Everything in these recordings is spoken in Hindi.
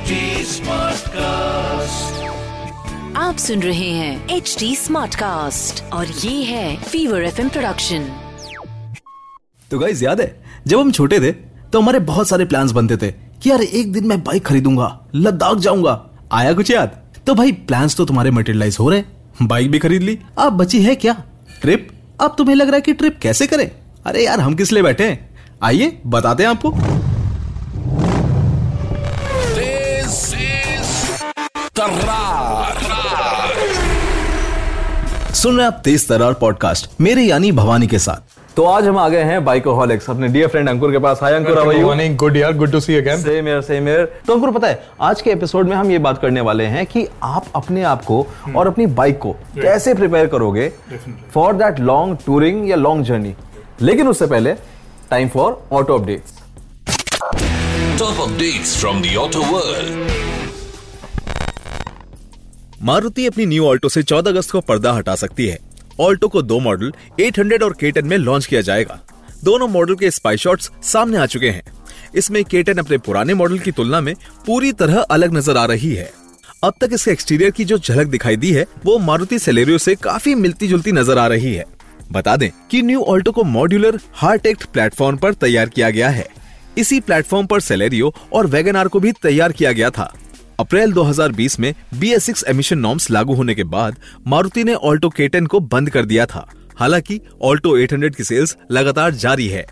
HD Smartcast। आप सुन रहे हैं HD Smartcast और ये है Fever FM प्रोडक्शन। तो गाइस याद है जब हम छोटे थे तो हमारे बहुत सारे प्लान्स बनते थे कि यार एक दिन मैं बाइक खरीदूंगा, लद्दाख जाऊंगा। आया कुछ याद? तो भाई प्लान्स तो तुम्हारे मटेरियलाइज हो रहे, बाइक भी खरीद ली, अब बची है क्या? ट्रिप। अब तुम्हें लग रहा है कि ट्रिप कैसे करें? अरे यार हम किस लिए बैठे हैं, आइए बताते हैं आपको। सुन रहे आप तेज तर्रार पॉडकास्ट मेरे यानी भवानी के साथ। तो आज हम आ गए हैं बाइकोहॉलिक्स अपने डियर फ्रेंड अंकुर के पास। Hi Ankur, how are you? Morning, good यार, good to see you again. Same here, same here. तो अंकुर पता है आज के एपिसोड में हम ये बात करने वाले हैं कि आप अपने आप को और अपनी बाइक को कैसे प्रिपेयर करोगे फॉर दैट लॉन्ग टूरिंग या लॉन्ग जर्नी। लेकिन उससे पहले time for auto updates. Top updates from the auto world. Maruti अपनी न्यू ऑल्टो से 14 अगस्त को पर्दा हटा सकती है। ऑल्टो को दो मॉडल 800 और K10 में लॉन्च किया जाएगा। दोनों मॉडल के स्पाई शॉट्स सामने आ चुके हैं। इसमें K10 अपने पुराने मॉडल की तुलना में पूरी तरह अलग नजर आ रही है। अब तक इसके एक्सटीरियर की जो झलक दिखाई दी है वो मारुति सेलेरियो से काफी मिलती जुलती नजर आ रही है। बता दें कि न्यू ऑल्टो को मॉड्यूलर हार्टेक्ट प्लेटफॉर्म पर तैयार किया गया है। इसी प्लेटफॉर्म पर सेलेरियो और वैगनआर को भी तैयार किया गया था। अप्रैल 2020 में BS6 एमिशन नॉर्म्स लागू होने के बाद मारुति ने ऑल्टो K10 को बंद कर दिया था। हालांकि ऑल्टो 800 की सेल्स लगातार जारी है।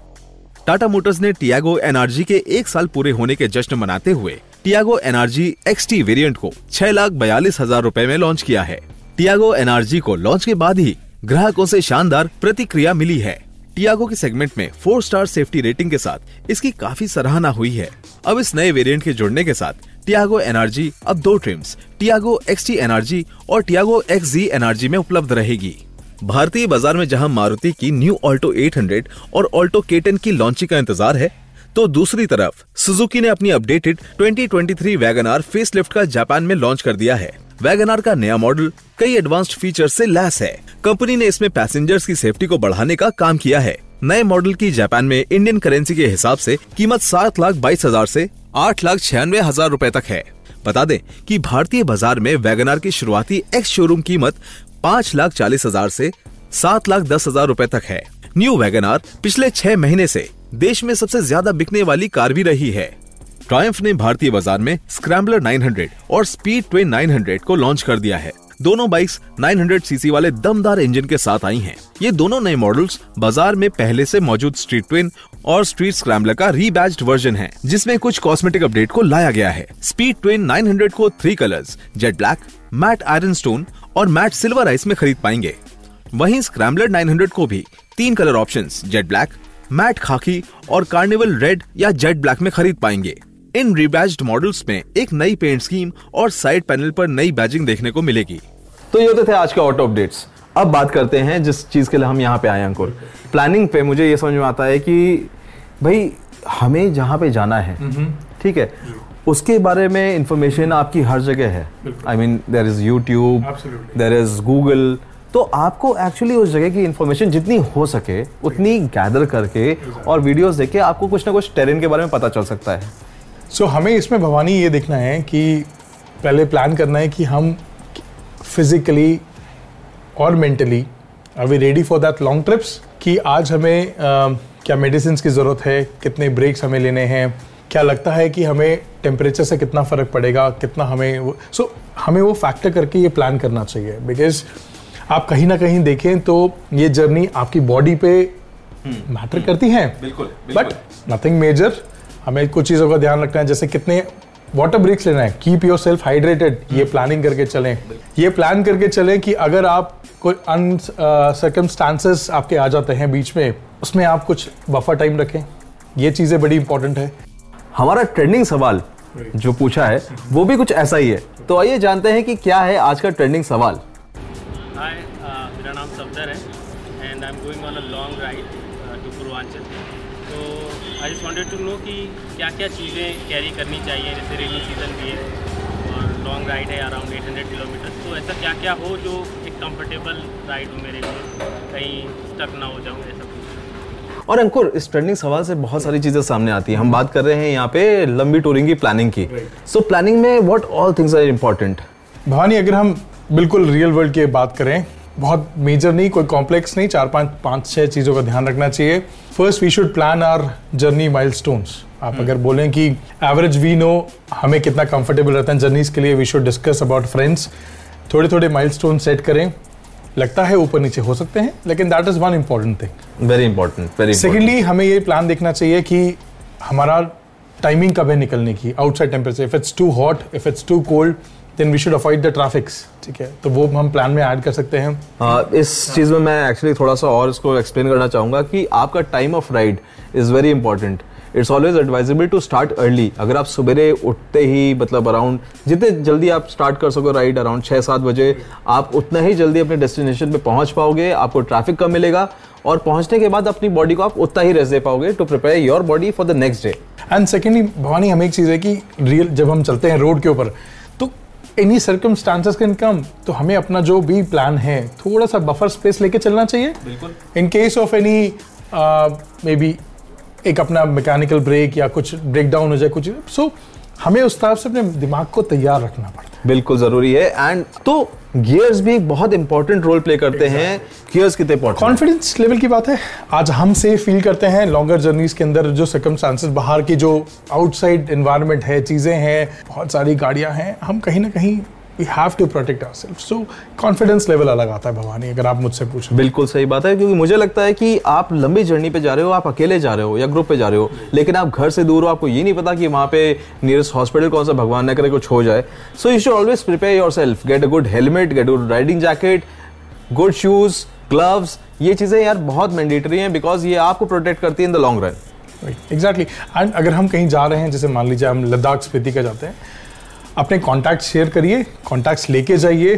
टाटा मोटर्स ने टियागो NRG के एक साल पूरे होने के जश्न मनाते हुए टियागो NRG XT वेरिएंट को 6,42,000 रुपए में लॉन्च किया है। टियागो NRG को लॉन्च के बाद ही ग्राहकों से शानदार प्रतिक्रिया मिली है। टियागो के सेगमेंट में 4-स्टार सेफ्टी रेटिंग के साथ इसकी काफी सराहना हुई है। अब इस नए वेरिएंट के जुड़ने के साथ टियागो NRG अब दो ट्रिम्स टियागो XT NRG और टियागो XZ NRG में उपलब्ध रहेगी। भारतीय बाजार में जहां मारुति की न्यू ऑल्टो 800 और ऑल्टो K10 की लॉन्चिंग का इंतजार है, तो दूसरी तरफ सुजुकी ने अपनी अपडेटेड 2023 वैगनआर फेसलिफ्ट का जापान में लॉन्च कर दिया है। वैगनआर का नया मॉडल कई एडवांस्ड फीचर से लैस है। कंपनी ने इसमें पैसेंजर्स की सेफ्टी को बढ़ाने का काम किया है। नए मॉडल की जापान में इंडियन करेंसी के हिसाब से कीमत 7,22,000 से 8,96,000 रुपए तक है। बता दें कि भारतीय बाजार में वैगनआर की शुरुआती एक्स शोरूम कीमत 5,40,000 से 7,10,000 रुपए तक है। न्यू वैगनआर पिछले 6 महीने से देश में सबसे ज्यादा बिकने वाली कार भी रही है। ट्रायम्फ ने भारतीय बाजार में स्क्रैम्बलर 900 और स्पीड ट्विन 900 को लॉन्च कर दिया है। दोनों बाइक्स 900 सीसी वाले दमदार इंजन के साथ आई हैं। ये दोनों नए मॉडल्स बाजार में पहले से मौजूद स्ट्रीट ट्विन और स्ट्रीट स्क्रैम्बलर का रीबैज्ड वर्जन है, जिसमें कुछ कॉस्मेटिक अपडेट को लाया गया है। स्पीड ट्विन 900 को 3 colours jet black, mat iron stone और मैट सिल्वर आइस में खरीद पाएंगे। वहीं स्क्रैम्बलर 900 को भी 3 colour option jet black, mat khaki और कार्निवल रेड या जेट ब्लैक में खरीद पाएंगे। इन रिबैज्ड मॉडल्स में एक नई पेंट स्कीम और साइड पैनल पर नई बैजिंग देखने को मिलेगी। तो ये होते थे आज के ऑटो अपडेट्स। अब बात करते हैं जिस चीज के लिए हम यहाँ पे आए अंकुर, प्लानिंग पे। मुझे ये समझ में आता है कि भाई हमें जहाँ पे जाना है, ठीक है, उसके बारे में इंफॉर्मेशन आपकी हर जगह है। I mean there is YouTube, there is Google. तो आपको एक्चुअली उस जगह की इन्फॉर्मेशन जितनी हो सके उतनी गैदर करके और वीडियोस देख के आपको कुछ ना कुछ टेरेन के बारे में पता चल सकता है। सो हमें इसमें भवानी ये देखना है कि पहले प्लान करना है कि हम फिज़िकली और mentally are we ready for that long trips, कि आज हमें क्या मेडिसिन की ज़रूरत है, कितने ब्रेक्स हमें लेने हैं, क्या लगता है कि हमें टेम्परेचर से कितना फ़र्क पड़ेगा, कितना हमें हमें वो फैक्टर करके ये प्लान करना चाहिए। बिकॉज आप कहीं ना कहीं देखें तो ये जर्नी आपकी बॉडी पे मैटर करती है, बट नथिंग मेजर। हमें कुछ चीज़ों का ध्यान रखना है, जैसे कितने वाटर ब्रेक्स लेना है, कीप योर सेल्फ हाइड्रेटेड। ये प्लानिंग करके चलें, ये प्लान करके चलें कि अगर आप कोई अनसर्कमस्टांसेस आपके आ जाते हैं बीच में, उसमें आप कुछ बफर टाइम रखें। ये चीज़ें बड़ी इंपॉर्टेंट है। हमारा ट्रेंडिंग सवाल जो पूछा है वो भी कुछ ऐसा ही है, तो आइए जानते हैं कि क्या है आज का ट्रेंडिंग सवाल। हाय, मेरा नाम सफदर है and I am going on a long ride to Purvanchal. तो I just wanted to know कि क्या क्या चीज़ें कैरी करनी चाहिए, जैसे रेनी सीज़न भी है और लॉन्ग राइड है अराउंड 800 किलोमीटर, तो ऐसा क्या क्या हो जो एक कंफर्टेबल राइड हो मेरे लिए, कहीं स्टक ना हो जाऊँ, ऐसा कुछ। और अंकुर, इस ट्रेंडिंग सवाल से बहुत सारी चीजें सामने आती है। हम बात कर रहे हैं यहाँ पे लंबी टूरिंग की, प्लानिंग की। सो प्लानिंग में what all things are important? Bhavani, अगर हम बिल्कुल रियल वर्ल्ड की बात करें, बहुत मेजर नहीं, कोई कॉम्प्लेक्स नहीं, पाँच छः चीज़ों का ध्यान रखना चाहिए। First, we should plan our journey milestones. आप अगर बोलें कि एवरेज वी नो हमें कितना कंफर्टेबल रहता है जर्नीज के लिए, we should discuss about friends. थोड़े थोड़े माइलस्टोन सेट करें, लगता है ऊपर नीचे हो सकते हैं, लेकिन that is one important thing, very important. Secondly, हमें ये प्लान देखना चाहिए कि हमारा टाइमिंग कब है निकलने की, outside temperature. If it's too hot, if it's too cold, Then we should avoid the traffics, ठीक है, तो वो हम प्लान में ऐड कर सकते हैं। इस चीज़ में मैं एक्चुअली थोड़ा सा और इसको एक्सप्लेन करना चाहूँगा कि आपका time of ride is very important. It's always advisable to start early. अगर आप सुबह उठते ही, मतलब अराउंड जितने जल्दी आप स्टार्ट कर सको राइड, अराउंड 6-7 बजे, आप उतना ही जल्दी अपने डेस्टिनेशन पे पहुँच पाओगे, आपको ट्रैफिक कम मिलेगा, और पहुँचने के बाद अपनी बॉडी को आप उतना ही रेस्ट दे पाओगे to prepare your body for the next day. And secondly Bhavani, हमें एक चीज़ है कि रियल जब हम चलते हैं रोड के ऊपर, एनी सर्कमस्टांसेस कैन कम, तो हमें अपना जो भी प्लान है थोड़ा सा बफर स्पेस लेके चलना चाहिए, बिल्कुल, in case of any maybe एक अपना मैकेनिकल ब्रेक या कुछ ब्रेकडाउन हो जाए कुछ। सो हमें उस तरफ से अपने दिमाग को तैयार रखना पड़ता है, बिल्कुल ज़रूरी है। एंड तो गियर्स भी बहुत इंपॉर्टेंट रोल प्ले करते हैं। गियर्स कितने इंपॉर्टेंट? कॉन्फिडेंस लेवल की बात है, आज हम सेफ फील करते हैं लॉन्गर जर्नीज के अंदर, जो सर्कमस्टांसेस बाहर की, जो आउटसाइड एनवायरनमेंट है, चीज़ें हैं, बहुत सारी गाड़ियां हैं, हम कहीं ना कहीं we have to protect ourselves. So confidence level अलग आता है भवानी, अगर आप मुझसे पूछें। बिल्कुल सही बात है, क्योंकि मुझे लगता है कि आप लंबी जर्नी पे जा रहे हो, आप अकेले जा रहे हो या ग्रुप पे जा रहे हो, लेकिन आप घर से दूर हो, आपको ये नहीं पता कि वहाँ पे नियरेस्ट हॉस्पिटल कौन सा, भगवान ना करे कुछ हो जाए। So you should always prepare yourself, get a good helmet, get a good riding jacket, good shoes, gloves. ये चीज़ें यार बहुत मैंडेटरी हैं, बिकॉज ये आपको प्रोटेक्ट करती है in the long run. Right, exactly. And अगर हम कहीं जा रहे हैं, जैसे मान लीजिए हम लद्दाख स्पीति का जाते हैं, अपने कॉन्टैक्ट शेयर करिए, कॉन्टैक्ट्स लेके जाइए,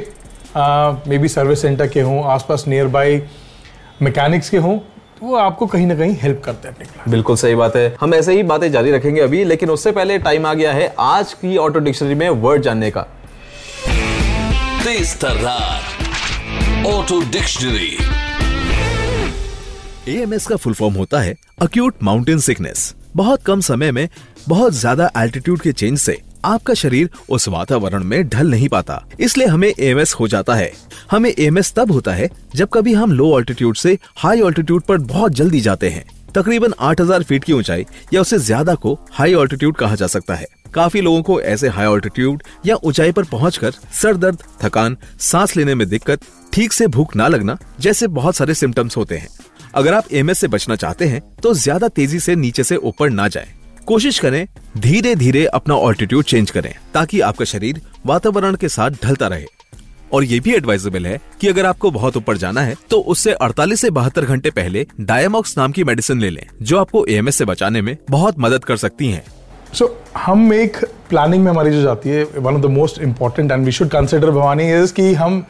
मे बी सर्विस सेंटर के हों, आसपास नियर बाई मैकेनिक्स के हों, वो आपको कहीं ना कहीं हेल्प करते हैं। बिल्कुल सही बात है, हम ऐसे ही बातें जारी रखेंगे अभी, लेकिन उससे पहले टाइम आ गया है आज की ऑटो डिक्शनरी में वर्ड जानने का। तेज़ तर्रार ऑटो डिक्शनरी। AMS का फुल फॉर्म होता है एक्यूट माउंटेन सिकनेस। बहुत कम समय में बहुत ज्यादा एल्टीट्यूड के चेंज से आपका शरीर उस वातावरण में ढल नहीं पाता, इसलिए हमें AMS हो जाता है। हमें AMS तब होता है जब कभी हम लो ऑल्टीट्यूड से हाई ऑल्टीट्यूड पर बहुत जल्दी जाते हैं। तकरीबन 8000 फीट की ऊंचाई या उससे ज्यादा को हाई ऑल्टीट्यूड कहा जा सकता है। काफी लोगों को ऐसे हाई ऑल्टीट्यूड या ऊंचाई पर पहुंचकर सर दर्द, थकान, सांस लेने में दिक्कत, ठीक से भूख ना लगना जैसे बहुत सारे सिम्टम्स होते हैं। अगर आप AMS से बचना चाहते हैं तो ज्यादा तेजी से नीचे से ऊपर ना जाएं। कोशिश करें धीरे धीरे अपना ऑल्टीट्यूड चेंज करें ताकि आपका शरीर वातावरण के साथ ढलता रहे। और ये भी एडवाइजेबल है कि अगर आपको बहुत ऊपर जाना है तो उससे 48 से 72 घंटे पहले डायमॉक्स नाम की मेडिसिन ले लें, जो आपको AMS से बचाने में बहुत मदद कर सकती है। सो हम एक प्लानिंग में हमारी जो जाती है, one of the most important and we should consider Bhavani is कि हम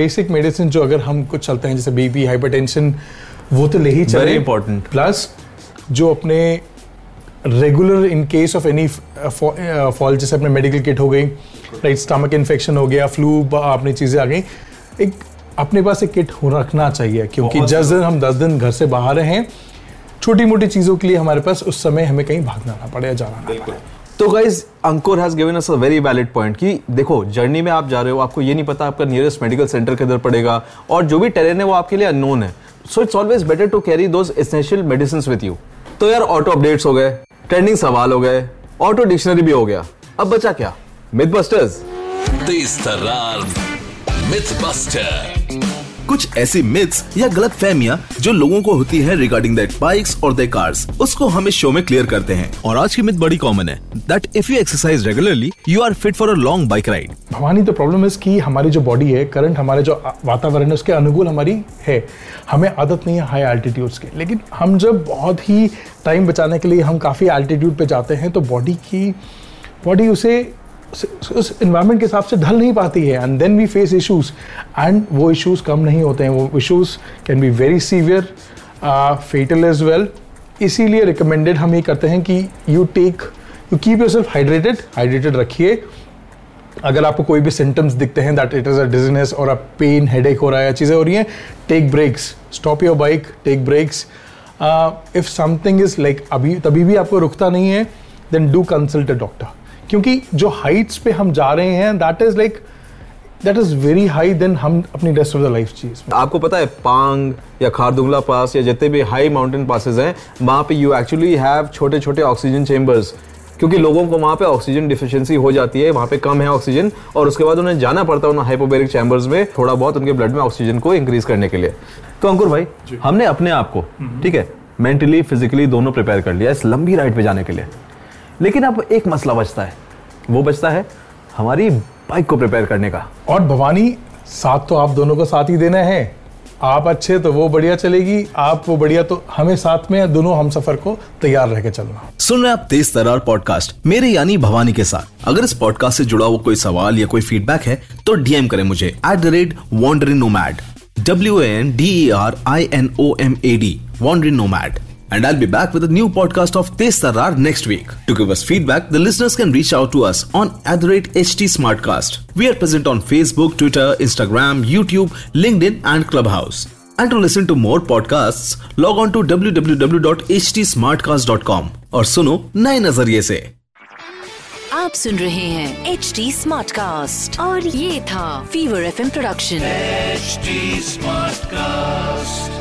बेसिक मेडिसिन जो अगर हम कुछ चलते हैं जैसे बीपी, हाइपरटेंशन, वो तो ले ही चलें, वेरी इंपॉर्टेंट। प्लस जो अपने regular in case of any fall, जैसे अपने मेडिकल किट हो गई, राइट, स्टमक इन्फेक्शन हो गया, फ्लू, अपनी चीज़ें आ गई, एक अपने पास एक किट हो रखना चाहिए, क्योंकि जिस दिन हम 10 दिन घर से बाहर हैं, छोटी मोटी चीज़ों के लिए हमारे पास उस समय हमें कहीं भागना ना पड़े या जाना ना पड़े। तो guys, Ankur has given us a very valid point कि देखो जर्नी में आप जा रहे हो, आपको ये नहीं पता आपका नियरेस्ट मेडिकल सेंटर किधर पड़ेगा, और जो भी टेरेन है वो आपके लिए अननोन है। So it's always better to carry those essential medicine with you. तो यार ऑटो अपडेट्स हो गए, ट्रेंडिंग सवाल हो गए, ऑटो डिक्शनरी भी हो गया, अब बचा क्या? मिथबस्टर्स। तेज़ तर्रार मिथबस्टर। कुछ ऐसी मिथ्स या गलतफहमियां जो लोगों को होती है रिगार्डिंग दैट बाइक्स और दैट कार्स, उसको हम इस शो में क्लियर करते हैं। और आज की मिथ बड़ी कॉमन है, that if you exercise regularly you are fit for a long bike ride. Bhavani, तो प्रॉब्लम इज कि हमारी जो बॉडी है, करंट हमारे जो वातावरण है उसके अनुकूल हमारी है, हमें आदत नहीं है हाई एल्टीट्यूड्स की, लेकिन हम जब बहुत ही टाइम बचाने के लिए हम काफ़ी एल्टीट्यूड पे जाते हैं तो बॉडी उसे उस एनवायरनमेंट के हिसाब से ढल नहीं पाती है, and then we face issues, and वो इश्यूज कम नहीं होते हैं, वो issues can be very severe, fatal as well. इसीलिए रिकमेंडेड हम ये करते हैं कि यू कीप योरसेल्फ हाइड्रेटेड रखिए। अगर आपको कोई भी सिम्टम्स दिखते हैं that it is a dizziness और अ पेन, हेडेक हो रहा है, चीज़ें हो रही हैं, take breaks, stop your bike, take breaks, if something is like अभी तभी भी आपको रुकता नहीं है, then do consult a doctor, क्योंकि जो हाइट्स पे हम जा रहे हैं that is like that is very high, then हम अपनी रेस्ट ऑफ द लाइफ चीज। आपको पता है पांग या खारदुंगला पास या जितने भी हाई माउंटेन पासेज हैं वहाँ पे यू एक्चुअली हैव छोटे छोटे ऑक्सीजन चेंबर्स, क्योंकि लोगों को वहाँ पे ऑक्सीजन डिफिशियंसी हो जाती है, वहाँ पे कम है ऑक्सीजन और उसके बाद उन्हें जाना पड़ता है उन हाइपोबेरिक चैम्बर्स में थोड़ा बहुत उनके ब्लड में ऑक्सीजन को इंक्रीज करने के लिए। तो अंकुर भाई हमने अपने आप को ठीक है मेंटली फिजिकली दोनों प्रिपेयर कर लिया इस लंबी राइड पे जाने के लिए, लेकिन अब एक मसला बचता है, वो बचता है हमारी बाइक को प्रिपेयर करने का। और भवानी साथ तो आप दोनों को साथ ही देना है, आप अच्छे तो वो बढ़िया चलेगी, आप वो बढ़िया तो हमें साथ में, दोनों हम सफर को तैयार रह के चलना। सुन रहे आप तेज तरार पॉडकास्ट मेरे यानी भवानी के साथ। अगर इस पॉडकास्ट से जुड़ा हुआ कोई सवाल या कोई फीडबैक है तो डीएम करें मुझे @wanderinnomad WANDERINOMAD wanderinnomad and I'll be back with a new podcast of Tezz Tarrar next week. To give us feedback, the listeners can reach out to us on @HT Smartcast. We are present on Facebook, Twitter, Instagram, YouTube, LinkedIn and Clubhouse. And to listen to more podcasts, log on to www.htsmartcast.com और सुनो नए नजरिए से। आप सुन रहे हैं HT Smartcast और ये था Fever FM Production HT Smartcast।